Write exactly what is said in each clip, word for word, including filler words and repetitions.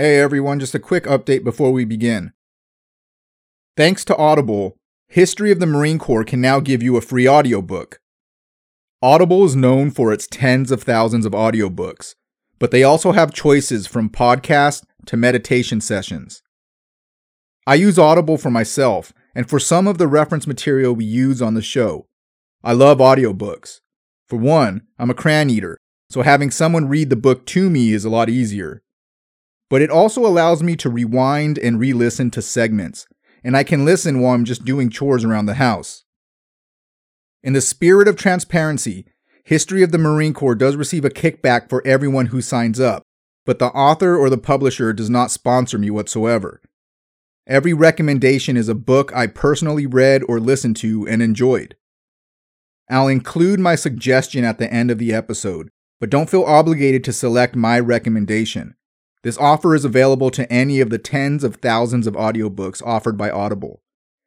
Hey everyone, just a quick update before we begin. Thanks to Audible, History of the Marine Corps can now give you a free audiobook. Audible is known for its tens of thousands of audiobooks, but they also have choices from podcasts to meditation sessions. I use Audible for myself and for some of the reference material we use on the show. I love audiobooks. For one, I'm a crayon eater, so having someone read the book to me is a lot easier. But it also allows me to rewind and re-listen to segments, and I can listen while I'm just doing chores around the house. In the spirit of transparency, History of the Marine Corps does receive a kickback for everyone who signs up, but the author or the publisher does not sponsor me whatsoever. Every recommendation is a book I personally read or listened to and enjoyed. I'll include my suggestion at the end of the episode, but don't feel obligated to select my recommendation. This offer is available to any of the tens of thousands of audiobooks offered by Audible.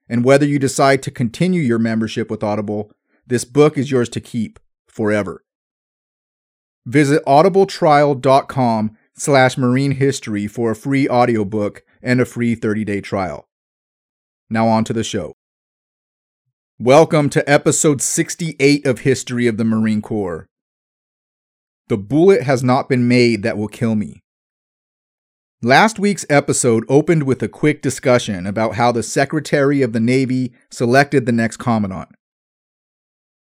And whether you decide to continue your membership with Audible, this book is yours to keep forever. Visit audibletrial.com slash marine history for a free audiobook and a free thirty-day trial. Now on to the show. Welcome to episode sixty-eight of History of the Marine Corps. The bullet has not been made that will kill me. Last week's episode opened with a quick discussion about how the Secretary of the Navy selected the next commandant.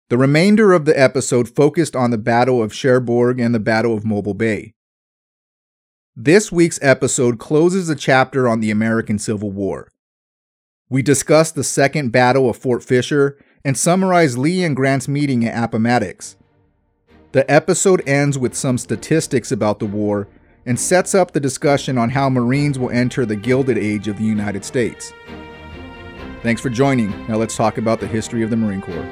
The remainder of the episode focused on the Battle of Cherbourg and the Battle of Mobile Bay. This week's episode closes a chapter on the American Civil War. We discuss the Second Battle of Fort Fisher and summarize Lee and Grant's meeting at Appomattox. The episode ends with some statistics about the war and sets up the discussion on how Marines will enter the Gilded Age of the United States. Thanks for joining. Now let's talk about the history of the Marine Corps.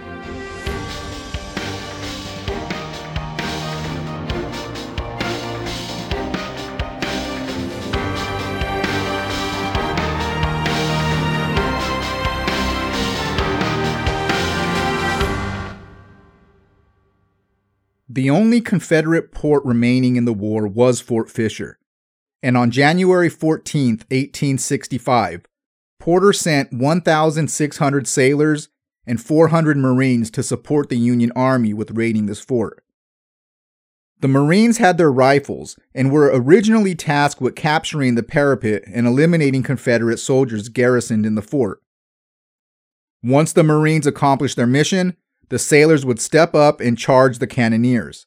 The only Confederate port remaining in the war was Fort Fisher, and on January fourteenth, eighteen sixty-five, Porter sent one thousand six hundred sailors and four hundred Marines to support the Union Army with raiding this fort. The Marines had their rifles and were originally tasked with capturing the parapet and eliminating Confederate soldiers garrisoned in the fort. Once the Marines accomplished their mission, the sailors would step up and charge the cannoneers.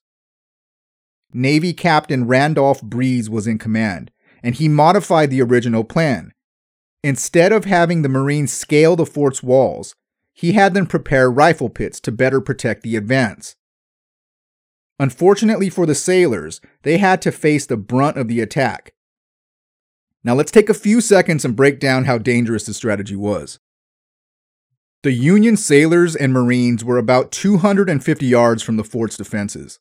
Navy Captain Randolph Breeze was in command, and he modified the original plan. Instead of having the Marines scale the fort's walls, he had them prepare rifle pits to better protect the advance. Unfortunately for the sailors, they had to face the brunt of the attack. Now let's take a few seconds and break down how dangerous this strategy was. The Union sailors and Marines were about two hundred fifty yards from the fort's defenses.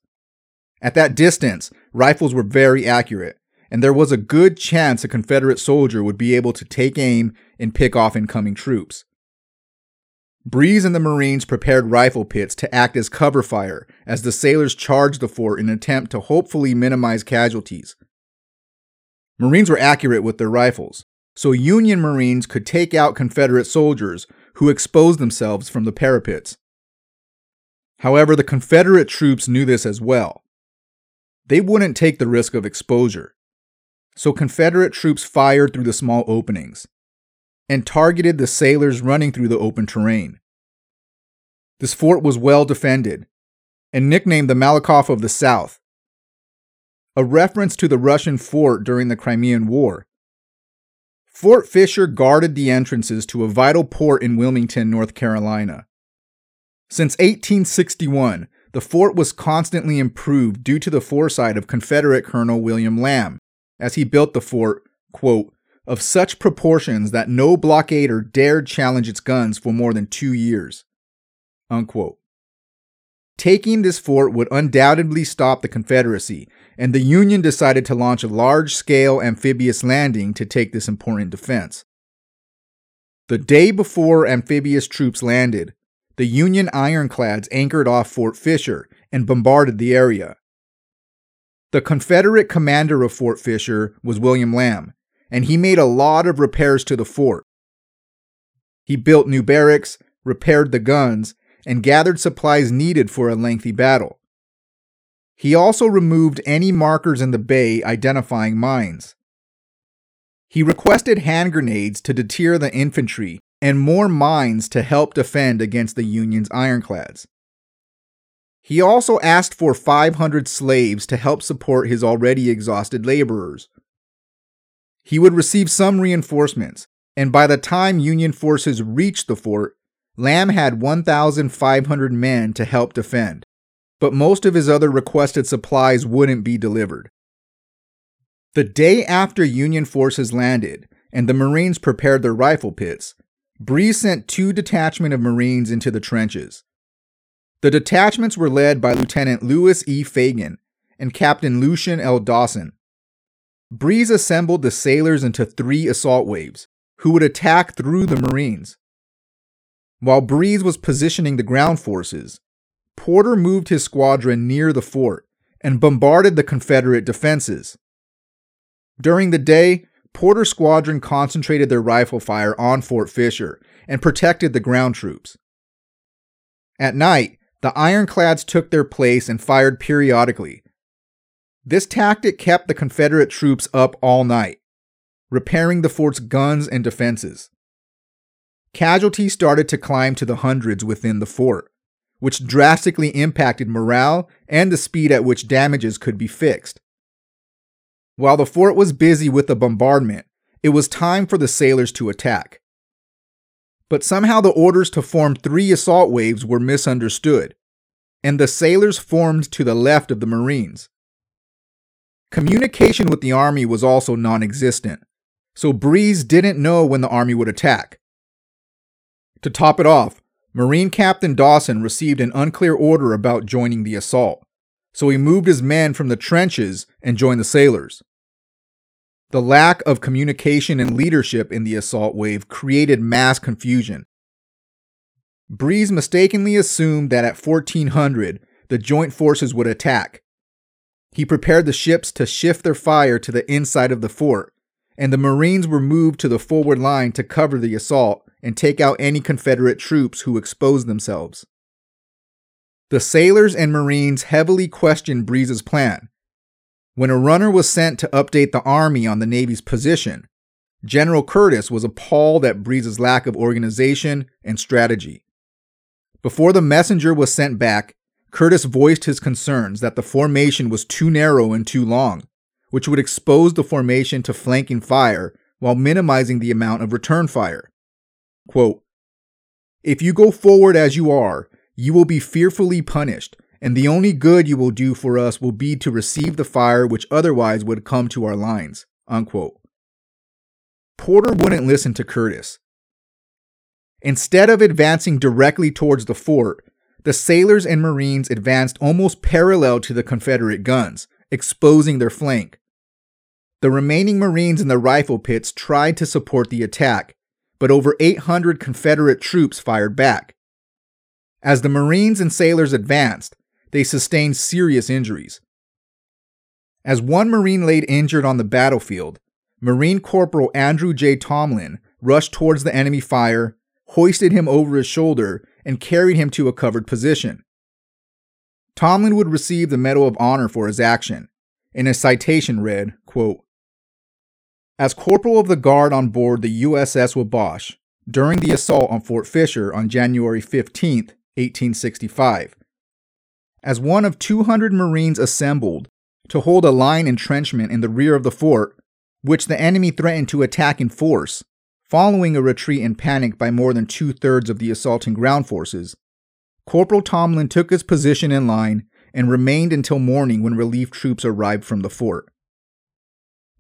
At that distance, rifles were very accurate, and there was a good chance a Confederate soldier would be able to take aim and pick off incoming troops. Breeze and the Marines prepared rifle pits to act as cover fire as the sailors charged the fort in an attempt to hopefully minimize casualties. Marines were accurate with their rifles, so Union Marines could take out Confederate soldiers who exposed themselves from the parapets. However, the Confederate troops knew this as well. They wouldn't take the risk of exposure, so Confederate troops fired through the small openings and targeted the sailors running through the open terrain. This fort was well defended and nicknamed the Malakoff of the South, a reference to the Russian fort during the Crimean War. Fort Fisher guarded the entrances to a vital port in Wilmington, North Carolina. Since eighteen sixty-one, the fort was constantly improved due to the foresight of Confederate Colonel William Lamb, as he built the fort, quote, of such proportions that no blockader dared challenge its guns for more than two years, unquote. Taking this fort would undoubtedly stop the Confederacy, and the Union decided to launch a large-scale amphibious landing to take this important defense. The day before amphibious troops landed, the Union ironclads anchored off Fort Fisher and bombarded the area. The Confederate commander of Fort Fisher was William Lamb, and he made a lot of repairs to the fort. He built new barracks, repaired the guns, and gathered supplies needed for a lengthy battle. He also removed any markers in the bay identifying mines. He requested hand grenades to deter the infantry and more mines to help defend against the Union's ironclads. He also asked for five hundred slaves to help support his already exhausted laborers. He would receive some reinforcements, and by the time Union forces reached the fort, Lamb had one thousand five hundred men to help defend, but most of his other requested supplies wouldn't be delivered. The day after Union forces landed and the Marines prepared their rifle pits, Breeze sent two detachments of Marines into the trenches. The detachments were led by Lieutenant Louis E. Fagan and Captain Lucian L. Dawson. Breeze assembled the sailors into three assault waves, who would attack through the Marines. While Breeze was positioning the ground forces, Porter moved his squadron near the fort and bombarded the Confederate defenses. During the day, Porter's squadron concentrated their rifle fire on Fort Fisher and protected the ground troops. At night, the ironclads took their place and fired periodically. This tactic kept the Confederate troops up all night, repairing the fort's guns and defenses. Casualties started to climb to the hundreds within the fort, which drastically impacted morale and the speed at which damages could be fixed. While the fort was busy with the bombardment, it was time for the sailors to attack. But somehow the orders to form three assault waves were misunderstood, and the sailors formed to the left of the Marines. Communication with the Army was also non-existent, so Breeze didn't know when the Army would attack. To top it off, Marine Captain Dawson received an unclear order about joining the assault, so he moved his men from the trenches and joined the sailors. The lack of communication and leadership in the assault wave created mass confusion. Breeze mistakenly assumed that at fourteen hundred, the joint forces would attack. He prepared the ships to shift their fire to the inside of the fort, and the Marines were moved to the forward line to cover the assault and take out any Confederate troops who exposed themselves. The sailors and Marines heavily questioned Breeze's plan. When a runner was sent to update the Army on the Navy's position, General Curtis was appalled at Breeze's lack of organization and strategy. Before the messenger was sent back, Curtis voiced his concerns that the formation was too narrow and too long, which would expose the formation to flanking fire while minimizing the amount of return fire. Quote, "If you go forward as you are, you will be fearfully punished, and the only good you will do for us will be to receive the fire which otherwise would come to our lines." Unquote. Porter wouldn't listen to Curtis. Instead of advancing directly towards the fort, the sailors and Marines advanced almost parallel to the Confederate guns, exposing their flank. The remaining Marines in the rifle pits tried to support the attack, but over eight hundred Confederate troops fired back. As the Marines and sailors advanced, they sustained serious injuries. As one Marine laid injured on the battlefield, Marine Corporal Andrew J. Tomlin rushed towards the enemy fire, hoisted him over his shoulder, and carried him to a covered position. Tomlin would receive the Medal of Honor for his action, and a citation read, quote, "As Corporal of the Guard on board the U S S Wabash, during the assault on Fort Fisher on January fifteenth, eighteen sixty-five, as one of two hundred Marines assembled to hold a line entrenchment in the rear of the fort, which the enemy threatened to attack in force, following a retreat in panic by more than two-thirds of the assaulting ground forces, Corporal Tomlin took his position in line and remained until morning when relief troops arrived from the fort.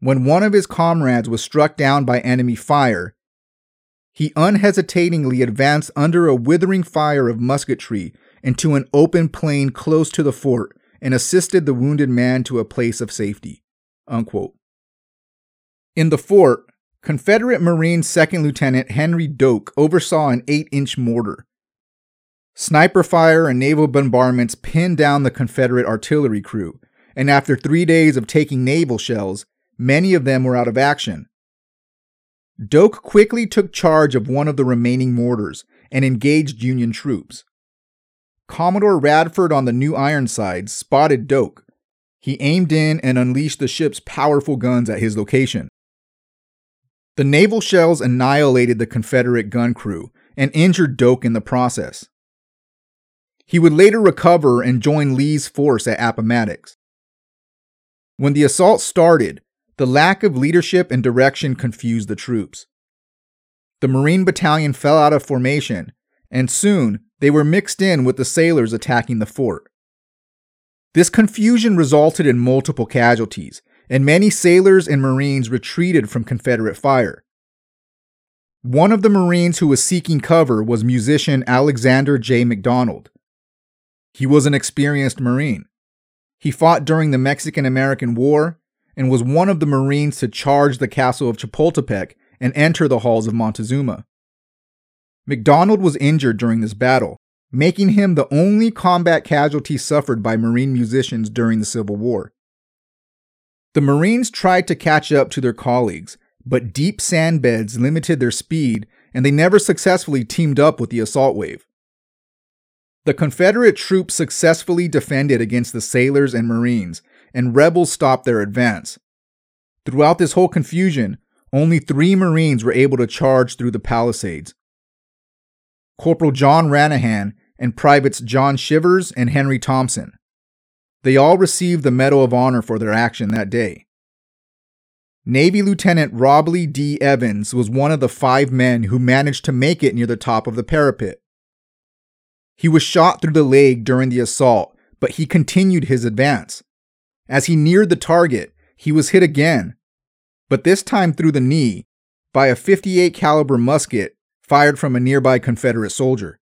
When one of his comrades was struck down by enemy fire, he unhesitatingly advanced under a withering fire of musketry into an open plain close to the fort and assisted the wounded man to a place of safety." Unquote. In the fort, Confederate Marine Second Lieutenant Henry Doak oversaw an eight-inch mortar. Sniper fire and naval bombardments pinned down the Confederate artillery crew, and after three days of taking naval shells, many of them were out of action, Doak quickly took charge of one of the remaining mortars and engaged Union troops. Commodore Radford on the New Ironsides spotted Doak. He aimed in and unleashed the ship's powerful guns at his location. The naval shells annihilated the Confederate gun crew and injured Doak in the process. He would later recover and join Lee's force at Appomattox. When the assault started, the lack of leadership and direction confused the troops. The Marine battalion fell out of formation, and soon they were mixed in with the sailors attacking the fort. This confusion resulted in multiple casualties, and many sailors and Marines retreated from Confederate fire. One of the Marines who was seeking cover was musician Alexander J. McDonald. He was an experienced Marine. He fought during the Mexican-American War and was one of the Marines to charge the castle of Chapultepec and enter the halls of Montezuma. McDonald was injured during this battle, making him the only combat casualty suffered by Marine musicians during the Civil War. The Marines tried to catch up to their colleagues, but deep sand beds limited their speed, and they never successfully teamed up with the assault wave. The Confederate troops successfully defended against the sailors and Marines, and rebels stopped their advance. Throughout this whole confusion, only three Marines were able to charge through the palisades. Corporal John Ranahan and Privates John Shivers and Henry Thompson. They all received the Medal of Honor for their action that day. Navy Lieutenant Robley D. Evans was one of the five men who managed to make it near the top of the parapet. He was shot through the leg during the assault, but he continued his advance. As he neared the target, he was hit again, but this time through the knee, by a fifty-eight caliber musket fired from a nearby Confederate soldier.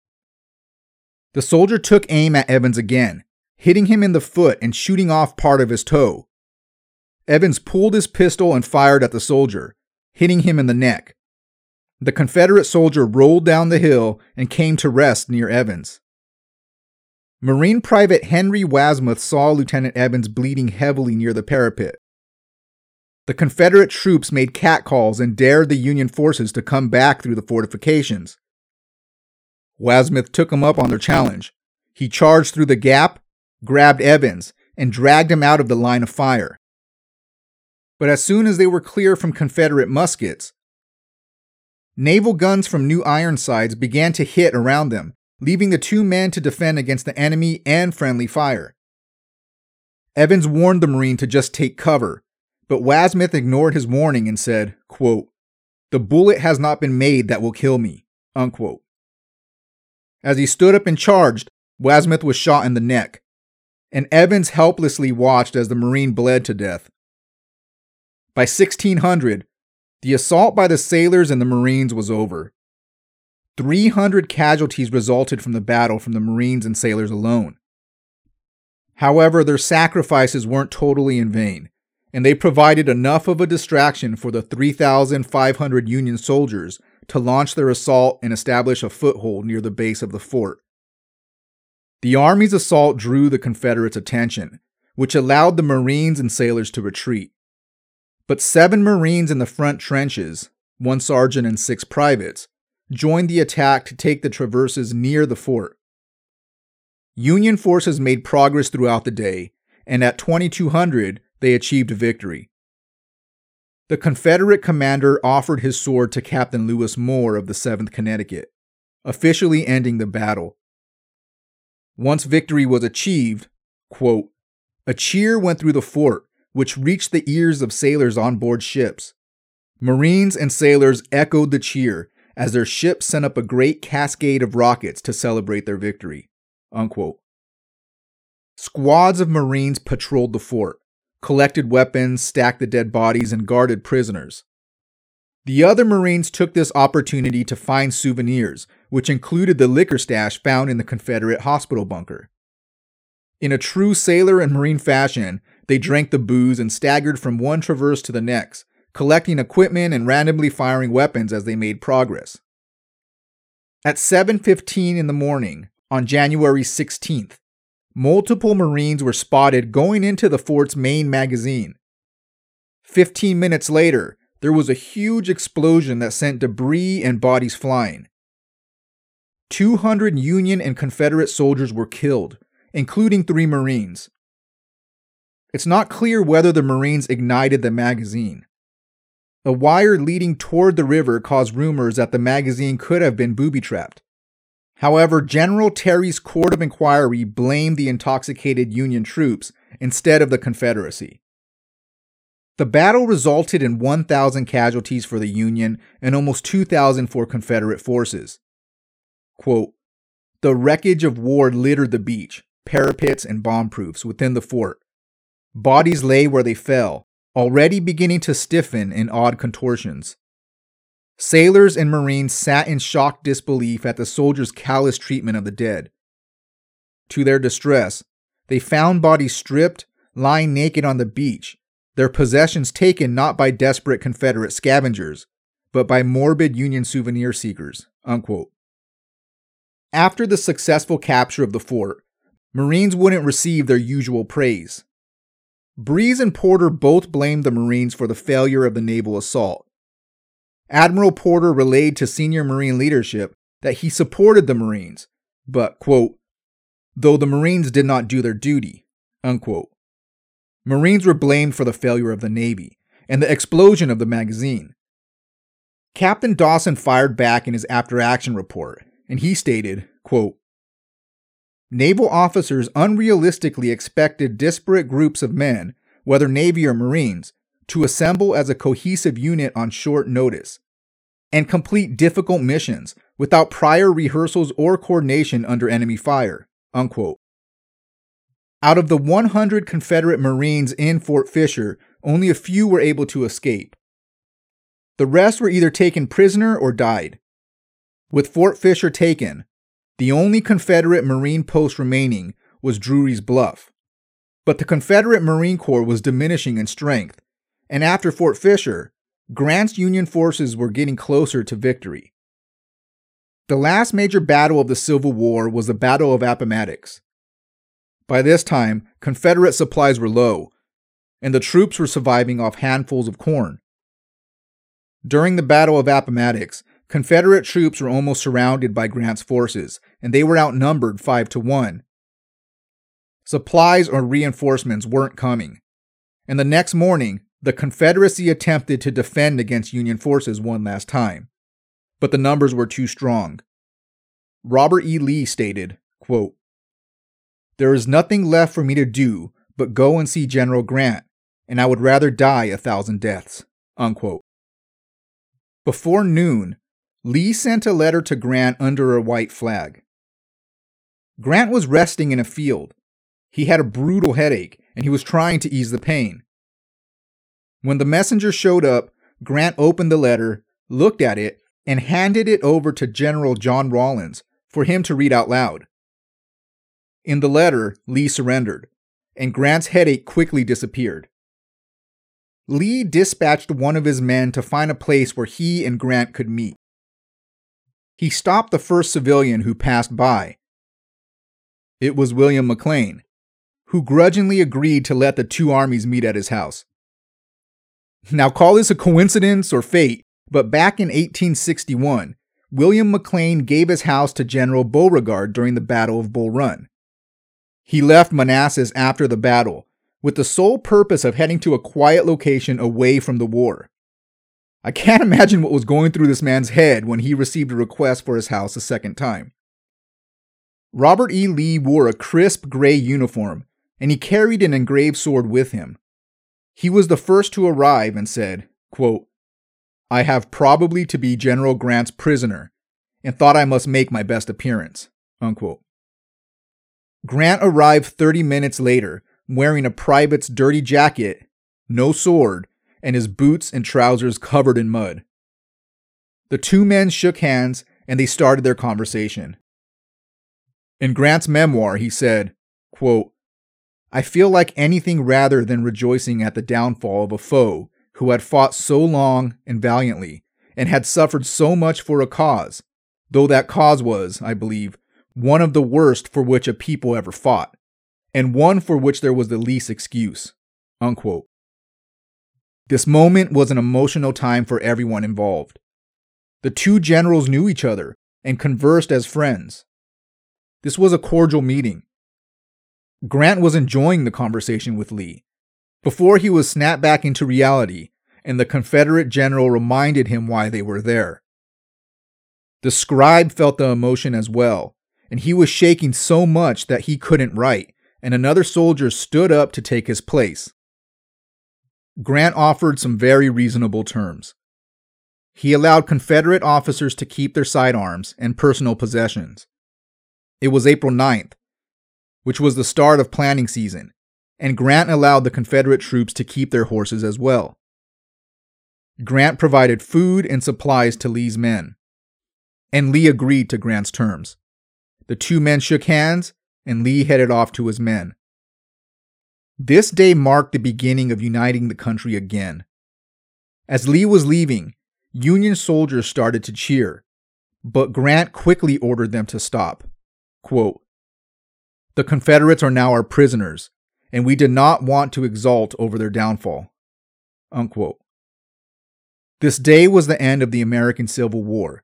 The soldier took aim at Evans again, hitting him in the foot and shooting off part of his toe. Evans pulled his pistol and fired at the soldier, hitting him in the neck. The Confederate soldier rolled down the hill and came to rest near Evans. Marine Private Henry Wasmuth saw Lieutenant Evans bleeding heavily near the parapet. The Confederate troops made catcalls and dared the Union forces to come back through the fortifications. Wasmuth took them up on their challenge. He charged through the gap, grabbed Evans, and dragged him out of the line of fire. But as soon as they were clear from Confederate muskets, naval guns from New Ironsides began to hit around them, leaving the two men to defend against the enemy and friendly fire. Evans warned the Marine to just take cover, but Wasmuth ignored his warning and said, quote, "The bullet has not been made that will kill me," unquote. As he stood up and charged, Wasmuth was shot in the neck, and Evans helplessly watched as the Marine bled to death. By sixteen hundred, the assault by the sailors and the Marines was over. three hundred casualties resulted from the battle from the Marines and sailors alone. However, their sacrifices weren't totally in vain, and they provided enough of a distraction for the three thousand five hundred Union soldiers to launch their assault and establish a foothold near the base of the fort. The Army's assault drew the Confederates' attention, which allowed the Marines and sailors to retreat. But seven Marines in the front trenches, one sergeant and six privates, joined the attack to take the traverses near the fort. Union forces made progress throughout the day, and at twenty-two hundred, they achieved victory. The Confederate commander offered his sword to Captain Lewis Moore of the seventh Connecticut, officially ending the battle. Once victory was achieved, quote, "A cheer went through the fort, which reached the ears of sailors on board ships. Marines and sailors echoed the cheer as their ships sent up a great cascade of rockets to celebrate their victory," unquote. Squads of Marines patrolled the fort, collected weapons, stacked the dead bodies, and guarded prisoners. The other Marines took this opportunity to find souvenirs, which included the liquor stash found in the Confederate hospital bunker. In a true sailor and Marine fashion, they drank the booze and staggered from one traverse to the next, collecting equipment and randomly firing weapons as they made progress. At seven fifteen in the morning, on January sixteenth, multiple Marines were spotted going into the fort's main magazine. Fifteen minutes later, there was a huge explosion that sent debris and bodies flying. two hundred Union and Confederate soldiers were killed, including three Marines. It's not clear whether the Marines ignited the magazine. A wire leading toward the river caused rumors that the magazine could have been booby-trapped. However, General Terry's court of inquiry blamed the intoxicated Union troops instead of the Confederacy. The battle resulted in one thousand casualties for the Union and almost two thousand for Confederate forces. Quote, "The wreckage of war littered the beach, parapets, and bomb-proofs within the fort. Bodies lay where they fell, already beginning to stiffen in odd contortions. Sailors and Marines sat in shocked disbelief at the soldiers' callous treatment of the dead. To their distress, they found bodies stripped, lying naked on the beach, their possessions taken not by desperate Confederate scavengers, but by morbid Union souvenir seekers." Unquote. After the successful capture of the fort, Marines wouldn't receive their usual praise. Breeze and Porter both blamed the Marines for the failure of the naval assault. Admiral Porter relayed to senior Marine leadership that he supported the Marines, but, quote, "though the Marines did not do their duty," unquote. Marines were blamed for the failure of the Navy and the explosion of the magazine. Captain Dawson fired back in his after-action report, and he stated, quote, "Naval officers unrealistically expected disparate groups of men, whether Navy or Marines, to assemble as a cohesive unit on short notice, and complete difficult missions without prior rehearsals or coordination under enemy fire." Unquote. Out of the one hundred Confederate Marines in Fort Fisher, only a few were able to escape. The rest were either taken prisoner or died. With Fort Fisher taken, the only Confederate Marine post remaining was Drury's Bluff. But the Confederate Marine Corps was diminishing in strength, and after Fort Fisher, Grant's Union forces were getting closer to victory. The last major battle of the Civil War was the Battle of Appomattox. By this time, Confederate supplies were low, and the troops were surviving off handfuls of corn. During the Battle of Appomattox, Confederate troops were almost surrounded by Grant's forces, and they were outnumbered five to one. Supplies or reinforcements weren't coming, and the next morning, the Confederacy attempted to defend against Union forces one last time, but the numbers were too strong. Robert E. Lee stated, quote, "There is nothing left for me to do but go and see General Grant, and I would rather die a thousand deaths." Unquote. Before noon, Lee sent a letter to Grant under a white flag. Grant was resting in a field. He had a brutal headache, and he was trying to ease the pain. When the messenger showed up, Grant opened the letter, looked at it, and handed it over to General John Rawlins for him to read out loud. In the letter, Lee surrendered, and Grant's headache quickly disappeared. Lee dispatched one of his men to find a place where he and Grant could meet. He stopped the first civilian who passed by. It was William McLean, who grudgingly agreed to let the two armies meet at his house. Now, call this a coincidence or fate, but back in eighteen sixty-one, William McLean gave his house to General Beauregard during the Battle of Bull Run. He left Manassas after the battle, with the sole purpose of heading to a quiet location away from the war. I can't imagine what was going through this man's head when he received a request for his house a second time. Robert E. Lee wore a crisp gray uniform, and he carried an engraved sword with him. He was the first to arrive and said, quote, "I have probably to be General Grant's prisoner, and thought I must make my best appearance." Unquote. Grant arrived thirty minutes later, wearing a private's dirty jacket, no sword, and his boots and trousers covered in mud. The two men shook hands, and they started their conversation. In Grant's memoir, he said, quote, "I feel like anything rather than rejoicing at the downfall of a foe who had fought so long and valiantly, and had suffered so much for a cause, though that cause was, I believe, one of the worst for which a people ever fought, and one for which there was the least excuse." Unquote. This moment was an emotional time for everyone involved. The two generals knew each other and conversed as friends. This was a cordial meeting. Grant was enjoying the conversation with Lee, before he was snapped back into reality and the Confederate general reminded him why they were there. The scribe felt the emotion as well, and he was shaking so much that he couldn't write, and another soldier stood up to take his place. Grant offered some very reasonable terms. He allowed Confederate officers to keep their sidearms and personal possessions. It was April ninth, which was the start of planting season, and Grant allowed the Confederate troops to keep their horses as well. Grant provided food and supplies to Lee's men, and Lee agreed to Grant's terms. The two men shook hands, and Lee headed off to his men. This day marked the beginning of uniting the country again. As Lee was leaving, Union soldiers started to cheer, but Grant quickly ordered them to stop. Quote, "The Confederates are now our prisoners, and we did not want to exult over their downfall." Unquote. This day was the end of the American Civil War.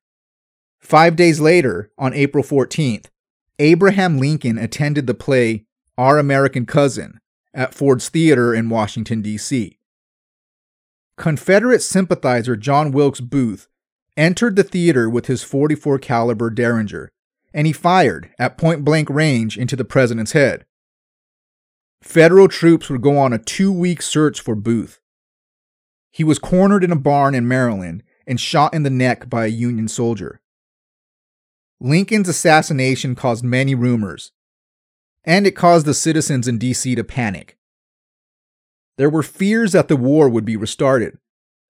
Five days later, on April fourteenth, Abraham Lincoln attended the play Our American Cousin at Ford's Theater in Washington, D C Confederate sympathizer John Wilkes Booth entered the theater with his forty-four caliber Derringer, and he fired at point-blank range into the president's head. Federal troops would go on a two-week search for Booth. He was cornered in a barn in Maryland and shot in the neck by a Union soldier. Lincoln's assassination caused many rumors, and it caused the citizens in D C to panic. There were fears that the war would be restarted,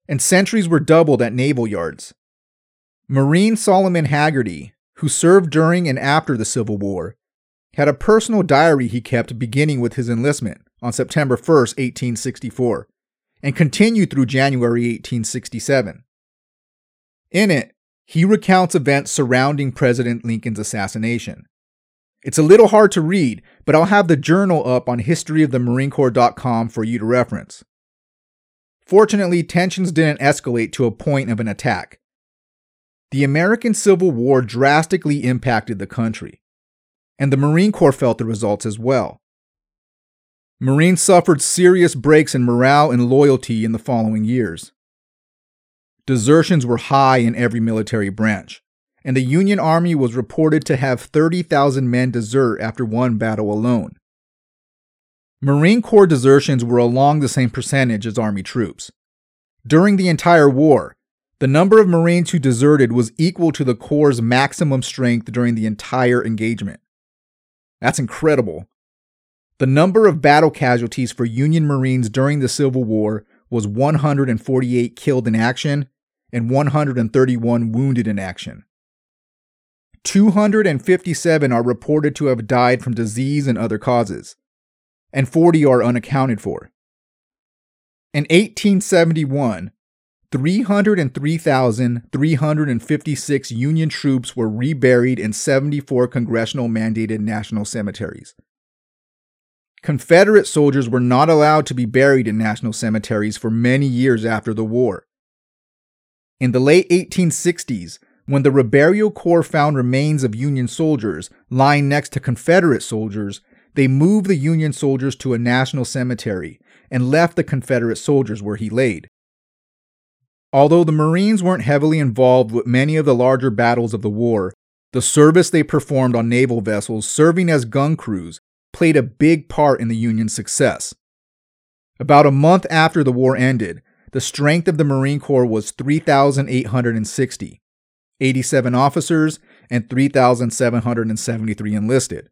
and sentries were doubled at naval yards. Marine Solomon Haggerty, who served during and after the Civil War, had a personal diary he kept beginning with his enlistment on September first, eighteen sixty-four, and continued through January eighteen sixty-seven. In it, he recounts events surrounding President Lincoln's assassination. It's a little hard to read, but I'll have the journal up on history of the marine corps dot com for you to reference. Fortunately, tensions didn't escalate to a point of an attack. The American Civil War drastically impacted the country, and the Marine Corps felt the results as well. Marines suffered serious breaks in morale and loyalty in the following years. Desertions were high in every military branch, and the Union Army was reported to have thirty thousand men desert after one battle alone. Marine Corps desertions were along the same percentage as Army troops. During the entire war, the number of Marines who deserted was equal to the Corps' maximum strength during the entire engagement. That's incredible. The number of battle casualties for Union Marines during the Civil War was one hundred forty-eight killed in action and one hundred thirty-one wounded in action. two hundred fifty-seven are reported to have died from disease and other causes, and forty are unaccounted for. In eighteen seventy-one, three hundred three thousand three hundred fifty-six Union troops were reburied in seventy-four congressional-mandated national cemeteries. Confederate soldiers were not allowed to be buried in national cemeteries for many years after the war. In the late eighteen sixties, when the Reburial Corps found remains of Union soldiers lying next to Confederate soldiers, they moved the Union soldiers to a national cemetery and left the Confederate soldiers where he laid. Although the Marines weren't heavily involved with many of the larger battles of the war, the service they performed on naval vessels serving as gun crews played a big part in the Union's success. About a month after the war ended, the strength of the Marine Corps was three thousand eight hundred sixty, eighty-seven officers, and three thousand seven hundred seventy-three enlisted.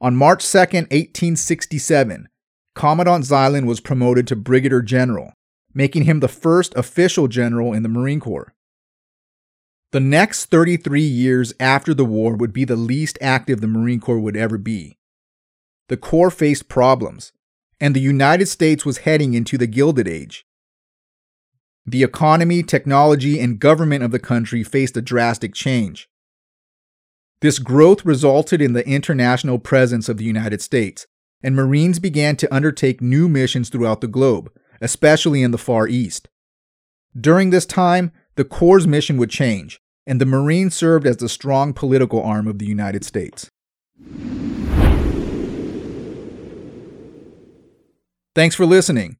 On March second, eighteen sixty-seven, Commandant Zeilen was promoted to Brigadier General, making him the first official general in the Marine Corps. The next thirty-three years after the war would be the least active the Marine Corps would ever be. The Corps faced problems, and the United States was heading into the Gilded Age. The economy, technology, and government of the country faced a drastic change. This growth resulted in the international presence of the United States, and Marines began to undertake new missions throughout the globe, especially in the Far East. During this time, the Corps' mission would change, and the Marines served as the strong political arm of the United States. Thanks for listening.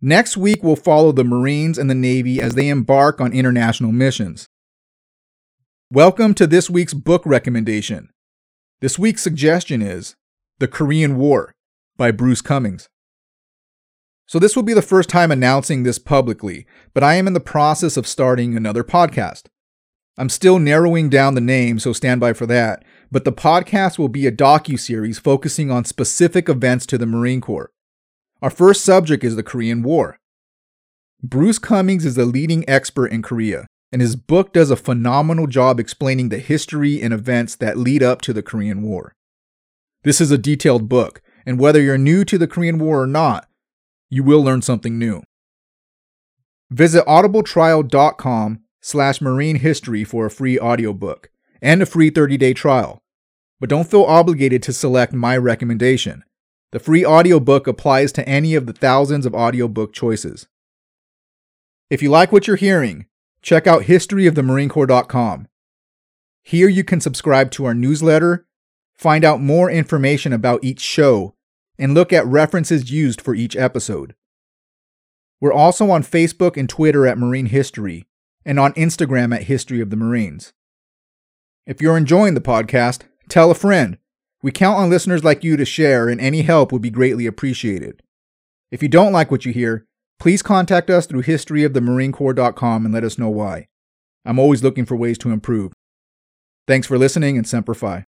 Next week, we'll follow the Marines and the Navy as they embark on international missions. Welcome to this week's book recommendation. This week's suggestion is The Korean War by Bruce Cummings. So this will be the first time announcing this publicly, but I am in the process of starting another podcast. I'm still narrowing down the name, so stand by for that, but the podcast will be a docu-series focusing on specific events to the Marine Corps. Our first subject is the Korean War. Bruce Cummings is a leading expert in Korea, and his book does a phenomenal job explaining the history and events that lead up to the Korean War. This is a detailed book, and whether you're new to the Korean War or not, you will learn something new. Visit audibletrial.com slash marine history for a free audiobook and a free thirty-day trial, but don't feel obligated to select my recommendation. The free audiobook applies to any of the thousands of audiobook choices. If you like what you're hearing, check out history of the marine corps dot com. Here you can subscribe to our newsletter, find out more information about each show, and look at references used for each episode. We're also on Facebook and Twitter at Marine History, and on Instagram at History of the Marines. If you're enjoying the podcast, tell a friend. We count on listeners like you to share, and any help would be greatly appreciated. If you don't like what you hear, please contact us through history of the marine corps dot com and let us know why. I'm always looking for ways to improve. Thanks for listening, and Semper Fi.